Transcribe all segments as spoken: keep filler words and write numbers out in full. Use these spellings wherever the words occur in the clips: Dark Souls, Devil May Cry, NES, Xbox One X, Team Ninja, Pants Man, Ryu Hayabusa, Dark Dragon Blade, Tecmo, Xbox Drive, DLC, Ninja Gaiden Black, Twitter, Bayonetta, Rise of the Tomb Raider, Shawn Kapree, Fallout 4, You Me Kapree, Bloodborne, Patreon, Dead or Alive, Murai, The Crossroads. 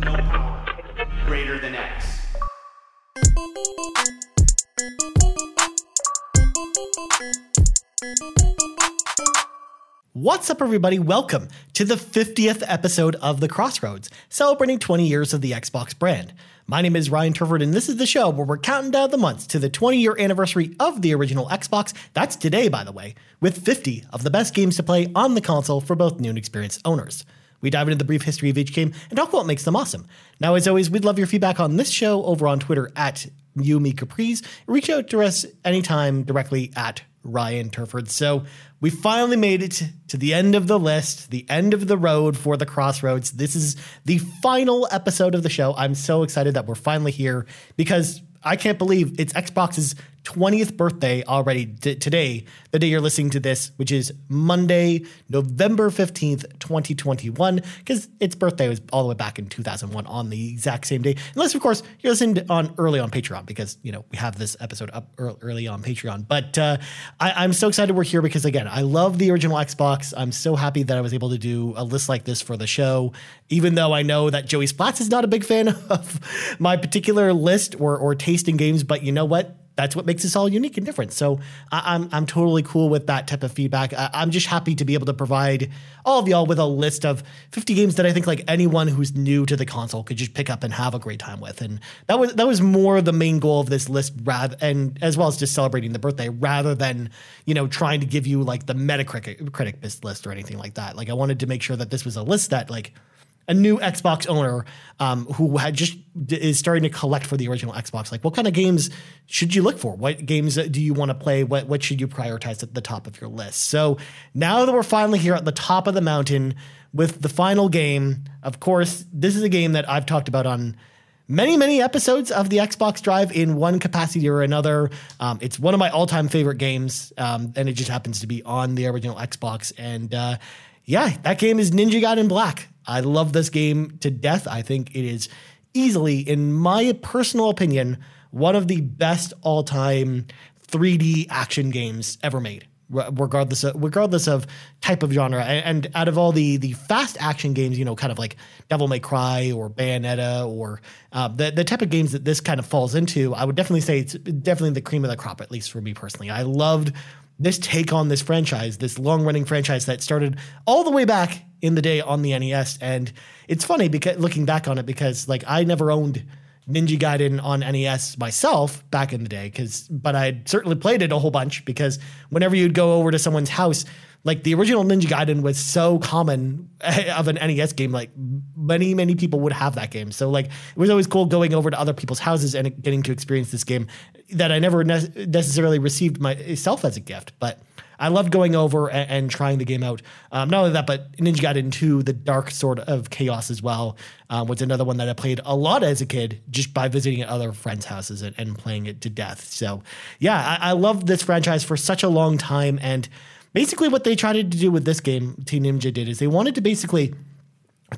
no power greater than X. What's up, everybody? Welcome to the fiftieth episode of The Crossroads, celebrating twenty years of the Xbox brand. My name is Ryan Turford, and this is the show where we're counting down the months to the twenty-year anniversary of the original Xbox. That's today, by the way, with fifty of the best games to play on the console for both new and experienced owners. We dive into the brief history of each game and talk about what makes them awesome. Now, as always, we'd love your feedback on this show over on Twitter at You Me Kapree. Reach out to us anytime directly at Ryan Turford. So we finally made it to the end of the list, the end of the road for The Crossroads. This is the final episode of the show. I'm so excited that we're finally here because I can't believe it's Xbox's twentieth birthday already t- today, the day you're listening to this, which is Monday, November fifteenth, twenty twenty-one, because its birthday was all the way back in two thousand one on the exact same day. Unless, of course, you're listening to on early on Patreon because, you know, we have this episode up early on Patreon. But uh, I, I'm so excited we're here because, again, I love the original Xbox. I'm so happy that I was able to do a list like this for the show, even though I know that Joey Splats is not a big fan of my particular list or, or taste in games. But you know what? That's what makes us all unique and different. So I, I'm I'm totally cool with that type of feedback. I, I'm just happy to be able to provide all of y'all with a list of fifty games that I think like anyone who's new to the console could just pick up and have a great time with. And that was that was more the main goal of this list, rather and as well as just celebrating the birthday, rather than you know trying to give you like the Metacritic list or anything like that. Like I wanted to make sure that this was a list that like a new Xbox owner um, who had just is starting to collect for the original Xbox. Like, what kind of games should you look for? What games do you want to play? What what should you prioritize at the top of your list? So now that we're finally here at the top of the mountain with the final game, of course, this is a game that I've talked about on many, many episodes of the Xbox Drive in one capacity or another. Um, it's one of my all-time favorite games, um, and it just happens to be on the original Xbox. And uh, yeah, that game is Ninja Gaiden Black. I love this game to death. I think it is easily, in my personal opinion, one of the best all-time three D action games ever made, regardless of, regardless of type of genre. And out of all the the fast action games, you know, kind of like Devil May Cry or Bayonetta or uh, the, the type of games that this kind of falls into, I would definitely say it's definitely the cream of the crop, at least for me personally. I loved this take on this franchise, this long-running franchise that started all the way back in the day on the N E S. And it's funny because looking back on it, because like I never owned Ninja Gaiden on N E S myself back in the day, because but I certainly played it a whole bunch because whenever you'd go over to someone's house, like the original Ninja Gaiden was so common of an N E S game, like many, many people would have that game. So like it was always cool going over to other people's houses and getting to experience this game that I never ne- necessarily received myself as a gift. But I loved going over and, and trying the game out. Um, not only that, but Ninja Gaiden two, The Dark Sword of Chaos as well, um, was another one that I played a lot as a kid just by visiting other friends' houses and, and playing it to death. So yeah, I, I loved this franchise for such a long time. And basically what they tried to do with this game, Team Ninja did, is they wanted to basically,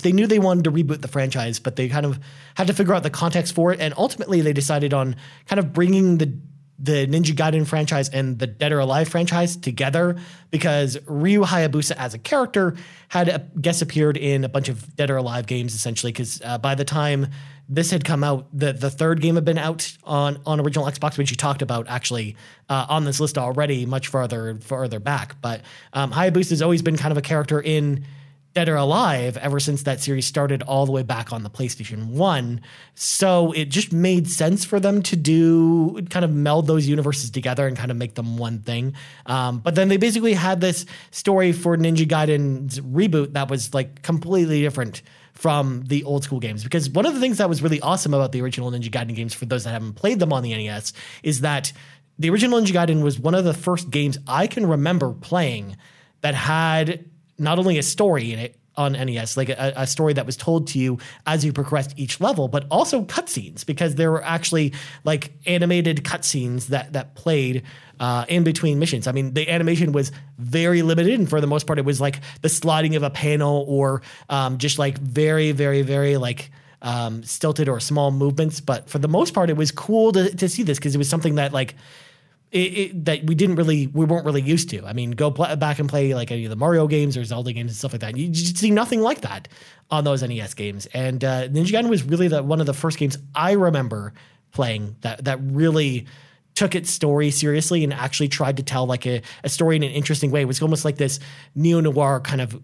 they knew they wanted to reboot the franchise, but they kind of had to figure out the context for it. And ultimately they decided on kind of bringing the the Ninja Gaiden franchise and the Dead or Alive franchise together because Ryu Hayabusa as a character had a guest appeared in a bunch of Dead or Alive games, essentially, because uh, by the time this had come out, the, the third game had been out on, on original Xbox, which you talked about actually uh, on this list already much farther, farther back. But um, Hayabusa has always been kind of a character in Dead or Alive ever since that series started all the way back on the PlayStation one. So it just made sense for them to do kind of meld those universes together and kind of make them one thing. Um, but then they basically had this story for Ninja Gaiden's reboot that was like completely different from the old school games. Because one of the things that was really awesome about the original Ninja Gaiden games, for those that haven't played them on the N E S, is that the original Ninja Gaiden was one of the first games I can remember playing that had not only a story in it on N E S, like a, a story that was told to you as you progressed each level, but also cutscenes, because there were actually like animated cutscenes that that played uh, in between missions. I mean, the animation was very limited, and for the most part, it was like the sliding of a panel or um, just like very, very, very like um, stilted or small movements. But for the most part, it was cool to, to see this because it was something that like it, it, that we didn't really, we weren't really used to. I mean, go pl- back and play like any of the Mario games or Zelda games and stuff like that. You just see nothing like that on those N E S games. And uh, Ninja Gaiden was really the, one of the first games I remember playing that that really took its story seriously and actually tried to tell like a, a story in an interesting way. It was almost like this neo-noir kind of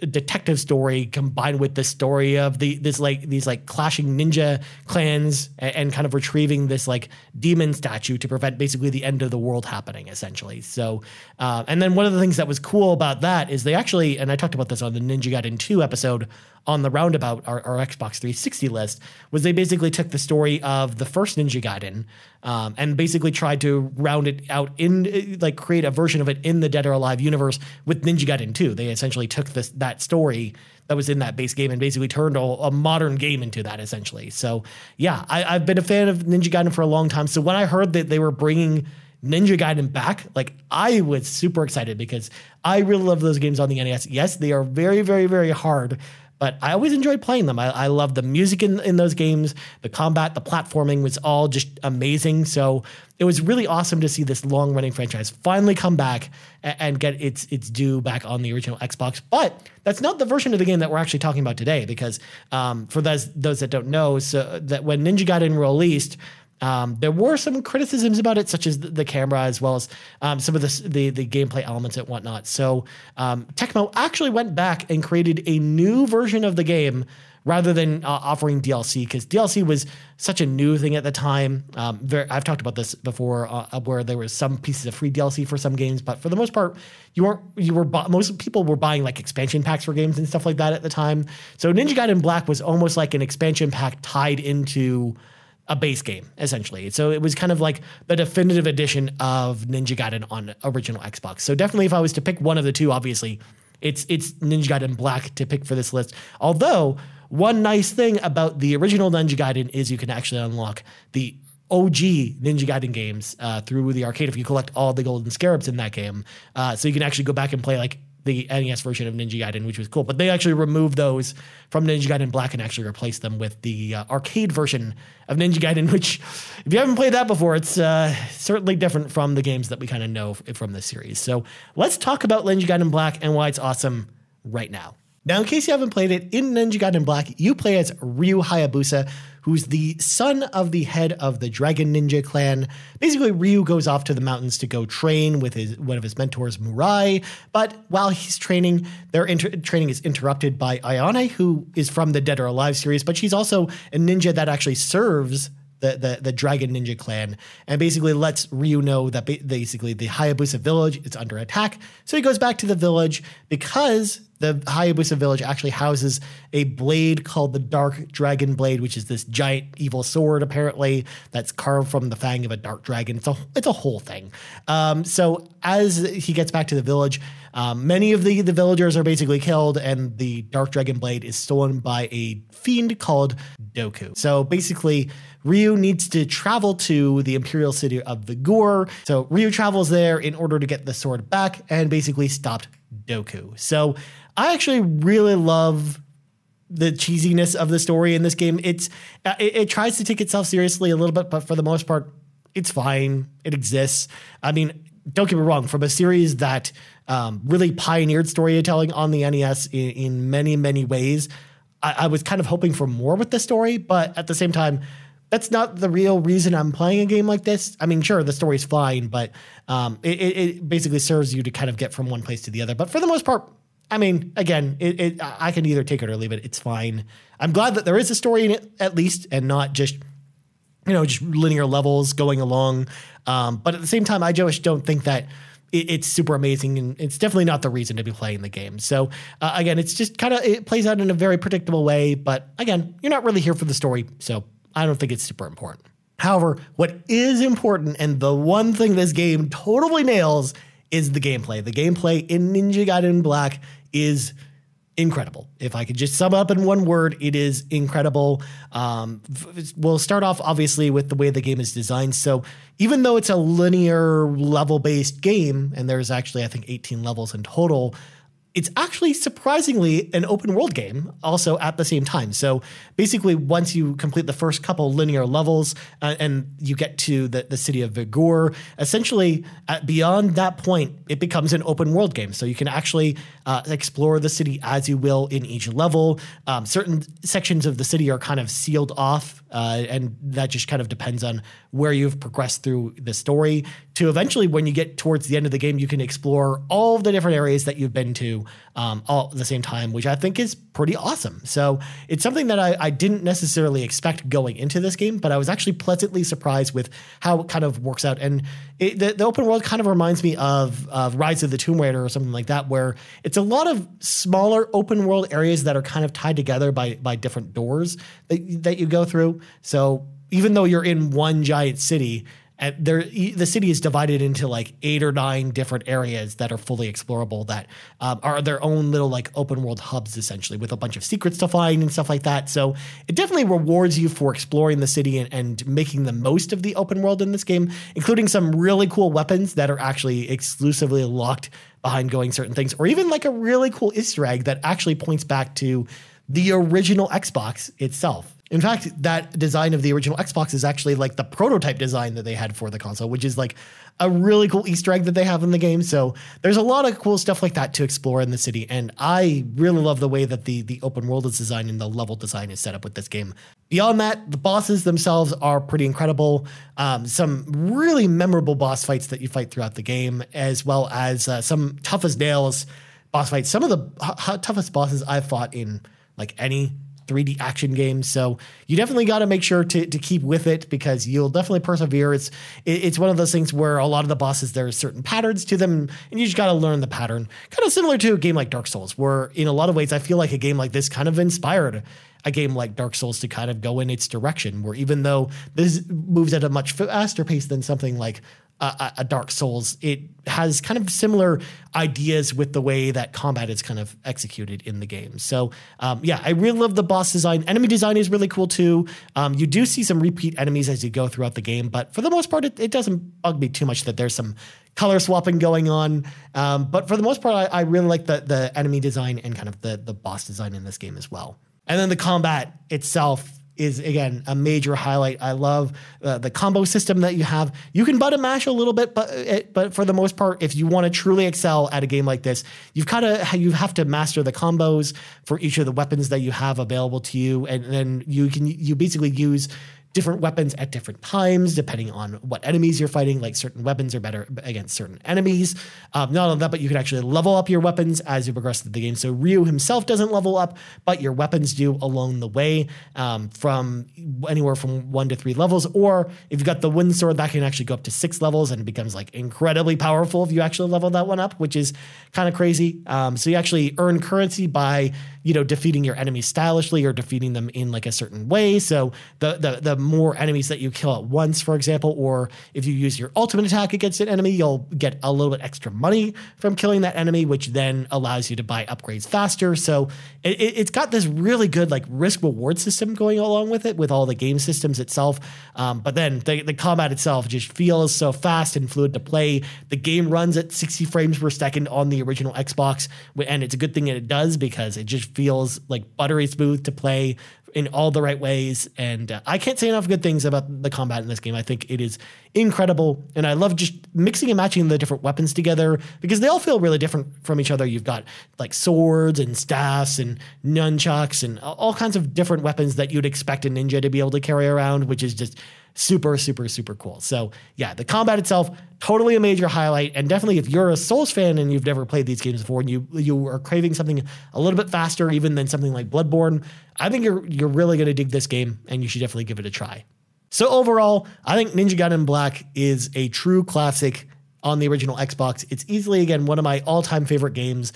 detective story combined with the story of the this like these like clashing ninja clans and, and kind of retrieving this like demon statue to prevent basically the end of the world happening, essentially. So, uh, and then one of the things that was cool about that is they actually, and I talked about this on the Ninja Gaiden two episode on the Roundabout, our, our Xbox three sixty list, was they basically took the story of the first Ninja Gaiden um, and basically tried to round it out in, like, create a version of it in the Dead or Alive universe with Ninja Gaiden two. They essentially took this that story that was in that base game and basically turned a, a modern game into that, essentially. So, yeah, I, I've been a fan of Ninja Gaiden for a long time. So when I heard that they were bringing Ninja Gaiden back, like, I was super excited because I really love those games on the N E S. Yes, they are very, very, very hard, but I always enjoyed playing them. I, I love the music in, in those games. The combat, the platforming was all just amazing. So it was really awesome to see this long-running franchise finally come back and, and get its its due back on the original Xbox. But that's not the version of the game that we're actually talking about today, because um, for those those that don't know, so that when Ninja Gaiden released, Um, there were some criticisms about it, such as the, the camera, as well as um, some of the, the the gameplay elements and whatnot. So um, Tecmo actually went back and created a new version of the game rather than uh, offering D L C, because D L C was such a new thing at the time. Um, very, I've talked about this before, uh, where there was some pieces of free D L C for some games, but for the most part, you weren't. You were bu- most people were buying like expansion packs for games and stuff like that at the time. So Ninja Gaiden Black was almost like an expansion pack tied into a base game, essentially. So it was kind of like the definitive edition of Ninja Gaiden on original Xbox. So definitely if I was to pick one of the two, obviously, it's it's Ninja Gaiden Black to pick for this list. Although, one nice thing about the original Ninja Gaiden is you can actually unlock the O G Ninja Gaiden games uh, through the arcade if you collect all the golden scarabs in that game. Uh, so you can actually go back and play like the N E S version of Ninja Gaiden, which was cool. But they actually removed those from Ninja Gaiden Black and actually replaced them with the uh, arcade version of Ninja Gaiden, which, if you haven't played that before, it's uh, certainly different from the games that we kind of know f- from this series. So let's talk about Ninja Gaiden Black and why it's awesome right now. Now, in case you haven't played it, in Ninja Gaiden Black, you play as Ryu Hayabusa, who's the son of the head of the Dragon Ninja Clan. Basically, Ryu goes off to the mountains to go train with his one of his mentors, Murai. But while he's training, their inter- training is interrupted by Ayane, who is from the Dead or Alive series, but she's also a ninja that actually serves the the, the Dragon Ninja Clan, and basically lets Ryu know that ba- basically the Hayabusa village is under attack. So he goes back to the village because the Hayabusa village actually houses a blade called the Dark Dragon Blade, which is this giant evil sword, apparently, that's carved from the fang of a dark dragon. It's a, it's a whole thing. Um, so as he gets back to the village, um, many of the, the villagers are basically killed, and the Dark Dragon Blade is stolen by a fiend called Doku. So basically, Ryu needs to travel to the imperial city of Vigor. So Ryu travels there in order to get the sword back and basically stopped Doku. So I actually really love the cheesiness of the story in this game. It's uh, it, it tries to take itself seriously a little bit, but for the most part, it's fine. It exists. I mean, don't get me wrong, from a series that um, really pioneered storytelling on the N E S in, in many, many ways, I, I was kind of hoping for more with the story, but at the same time, that's not the real reason I'm playing a game like this. I mean, sure, the story's fine, but um, it, it basically serves you to kind of get from one place to the other. But for the most part, I mean, again, it, it, I can either take it or leave it. It's fine. I'm glad that there is a story in it, at least, and not just, you know, just linear levels going along. Um, but at the same time, I just don't think that it's super amazing, and it's definitely not the reason to be playing the game. So uh, again, it's just kind of, it plays out in a very predictable way. But again, you're not really here for the story, so I don't think it's super important. However, what is important, and the one thing this game totally nails, is the gameplay. The gameplay in Ninja Gaiden Black is incredible. If I could just sum up in one word, it is incredible. Um, we'll start off, obviously, with the way the game is designed. So even though it's a linear level-based game, and there's actually, I think, eighteen levels in total, it's actually surprisingly an open world game also at the same time. So basically once you complete the first couple linear levels uh, and you get to the, the city of Vigor, essentially at beyond that point, it becomes an open world game. So you can actually uh, explore the city as you will in each level. Um, certain sections of the city are kind of sealed off uh, and that just kind of depends on where you've progressed through the story to eventually when you get towards the end of the game, you can explore all of the different areas that you've been to um, all at the same time, which I think is pretty awesome. So it's something that I, I didn't necessarily expect going into this game, but I was actually pleasantly surprised with how it kind of works out. And it, the, the open world kind of reminds me of, of Rise of the Tomb Raider or something like that, where it's a lot of smaller open world areas that are kind of tied together by, by different doors that, that you go through. So even though you're in one giant city, and there, the city is divided into like eight or nine different areas that are fully explorable that um, are their own little like open world hubs, essentially, with a bunch of secrets to find and stuff like that. So it definitely rewards you for exploring the city and, and making the most of the open world in this game, including some really cool weapons that are actually exclusively locked behind going certain things, or even like a really cool Easter egg that actually points back to the original Xbox itself. In fact, that design of the original Xbox is actually like the prototype design that they had for the console, which is like a really cool Easter egg that they have in the game. So there's a lot of cool stuff like that to explore in the city. And I really love the way that the, the open world is designed and the level design is set up with this game. Beyond that, the bosses themselves are pretty incredible. Um, some really memorable boss fights that you fight throughout the game, as well as uh, some tough as nails boss fights. Some of the h- toughest bosses I've fought in like any three D action games. So you definitely got to make sure to, to keep with it because you'll definitely persevere. It's, it, it's one of those things where a lot of the bosses, there are certain patterns to them and you just got to learn the pattern. Kind of similar to a game like Dark Souls, where in a lot of ways, I feel like a game like this kind of inspired a game like Dark Souls to kind of go in its direction, where even though this moves at a much faster pace than something like a, a Dark Souls, it has kind of similar ideas with the way that combat is kind of executed in the game. So um, yeah, I really love the boss design. Enemy design is really cool too. Um, you do see some repeat enemies as you go throughout the game, but for the most part, it, it doesn't bug me too much that there's some color swapping going on. Um, but for the most part, I, I really like the, the enemy design and kind of the, the boss design in this game as well. And then the combat itself is, again, a major highlight. I love uh, the combo system that you have. You can button mash a little bit, but but for the most part, if you want to truly excel at a game like this, you've kind of you have to master the combos for each of the weapons that you have available to you, and then you can you basically use different weapons at different times, depending on what enemies you're fighting. Like certain weapons are better against certain enemies. Um, not only that, but you can actually level up your weapons as you progress through the game. So Ryu himself doesn't level up, but your weapons do along the way um, from anywhere from one to three levels. Or if you've got the wind sword, that can actually go up to six levels and it becomes like incredibly powerful if you actually level that one up, which is kind of crazy. Um, so you actually earn currency by, you know, defeating your enemies stylishly or defeating them in like a certain way. So the the the more enemies that you kill at once, for example, or if you use your ultimate attack against an enemy, you'll get a little bit extra money from killing that enemy, which then allows you to buy upgrades faster. So it, it's got this really good like risk reward system going along with it, with all the game systems itself. Um, but then the, the combat itself just feels so fast and fluid to play. The game runs at sixty frames per second on the original Xbox, and it's a good thing that it does because it just feels like buttery smooth to play in all the right ways. And uh, I can't say enough good things about the combat in this game. I think it is incredible. And I love just mixing and matching the different weapons together because they all feel really different from each other. You've got like swords and staffs and nunchucks and all kinds of different weapons that you'd expect a ninja to be able to carry around, which is just super, super, super cool. So yeah, the combat itself, totally a major highlight. And definitely if you're a Souls fan and you've never played these games before and you you are craving something a little bit faster even than something like Bloodborne, I think you're you're really going to dig this game and you should definitely give it a try. So overall, I think Ninja Gaiden Black is a true classic on the original Xbox. It's easily, again, one of my all-time favorite games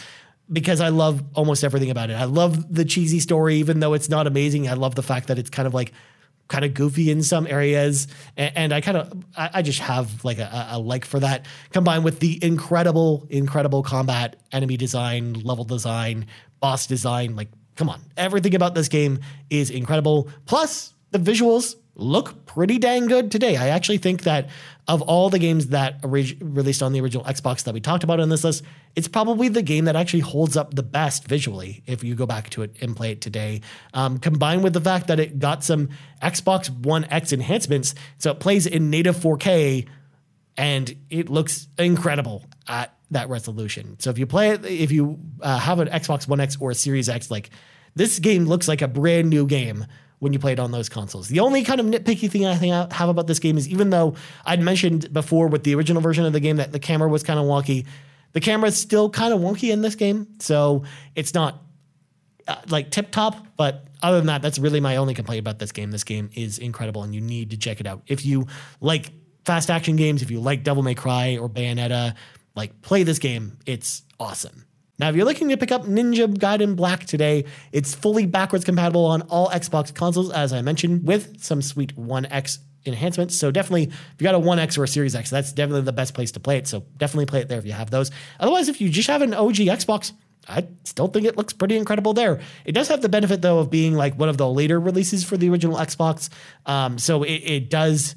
because I love almost everything about it. I love the cheesy story, even though it's not amazing. I love the fact that it's kind of like kind of goofy in some areas. And, and I kind of, I, I just have like a, a like for that, combined with the incredible, incredible combat, enemy design, level design, boss design. Like, come on, everything about this game is incredible. Plus the visuals look pretty dang good today. I actually think that of all the games that re- released on the original Xbox that we talked about on this list, it's probably the game that actually holds up the best visually if you go back to it and play it today, um, combined with the fact that it got some Xbox One X enhancements, so it plays in native four K, and it looks incredible at that resolution. So if you play it, if you uh, have an Xbox One X or a Series X, like, this game looks like a brand new game when you play it on those consoles. The only kind of nitpicky thing I think I have about this game is, even though I'd mentioned before with the original version of the game that the camera was kind of wonky, the camera is still kind of wonky in this game. So it's not uh, like tip top, but other than that, that's really my only complaint about this game. This game is incredible and you need to check it out. If you like fast action games, if you like Devil May Cry or Bayonetta, like, play this game. It's awesome. Now, if you're looking to pick up Ninja Gaiden Black today, it's fully backwards compatible on all Xbox consoles, as I mentioned, with some sweet one X enhancements. So definitely, if you got a one X or a Series X, that's definitely the best place to play it. So definitely play it there if you have those. Otherwise, if you just have an O G Xbox, I still think it looks pretty incredible there. It does have the benefit, though, of being like one of the later releases for the original Xbox. Um, so it, it does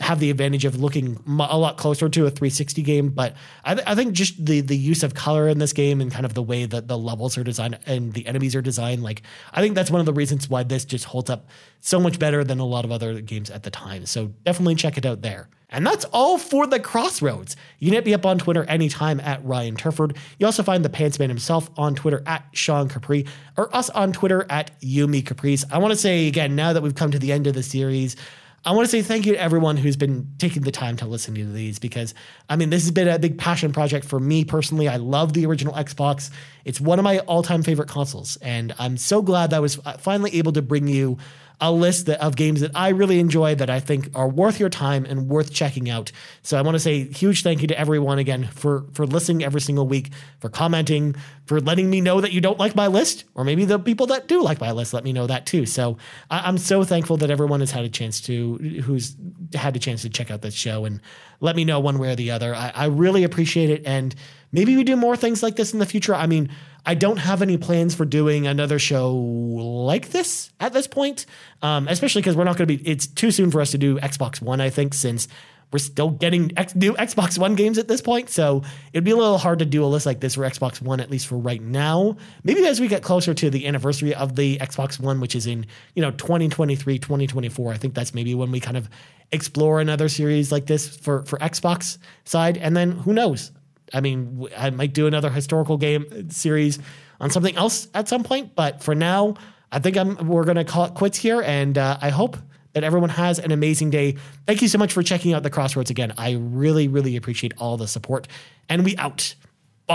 have the advantage of looking a lot closer to a three sixty game. But I, th- I think just the the use of color in this game and kind of the way that the levels are designed and the enemies are designed, like, I think that's one of the reasons why this just holds up so much better than a lot of other games at the time. So definitely check it out there. And that's all for The Crossroads. You can hit me up on Twitter anytime at Ryan Turford. You also find the Pants Man himself on Twitter at Shawn Kapree, or us on Twitter at You Me Kapree. I want to say again, now that we've come to the end of the series, I want to say thank you to everyone who's been taking the time to listen to these, because, I mean, this has been a big passion project for me personally. I love the original Xbox. It's one of my all-time favorite consoles, and I'm so glad that I was finally able to bring you a list of games that I really enjoy, that I think are worth your time and worth checking out. So I want to say huge thank you to everyone again for, for listening every single week, for commenting, for letting me know that you don't like my list, or maybe the people that do like my list let me know that too. So I, I'm so thankful that everyone has had a chance to, who's had a chance to check out this show and let me know one way or the other. I, I really appreciate it. And maybe we do more things like this in the future. I mean, I don't have any plans for doing another show like this at this point, um, especially because we're not going to be, it's too soon for us to do Xbox One, I think, since we're still getting X, new Xbox One games at this point. So it'd be a little hard to do a list like this for Xbox One, at least for right now. Maybe as we get closer to the anniversary of the Xbox One, which is in, you know, twenty twenty-three, twenty twenty-four, I think that's maybe when we kind of explore another series like this for, for Xbox side. And then who knows? I mean, I might do another historical game series on something else at some point, but for now, I think I'm, we're going to call it quits here, and uh, I hope that everyone has an amazing day. Thank you so much for checking out The Crossroads again. I really, really appreciate all the support, and we out. Bye.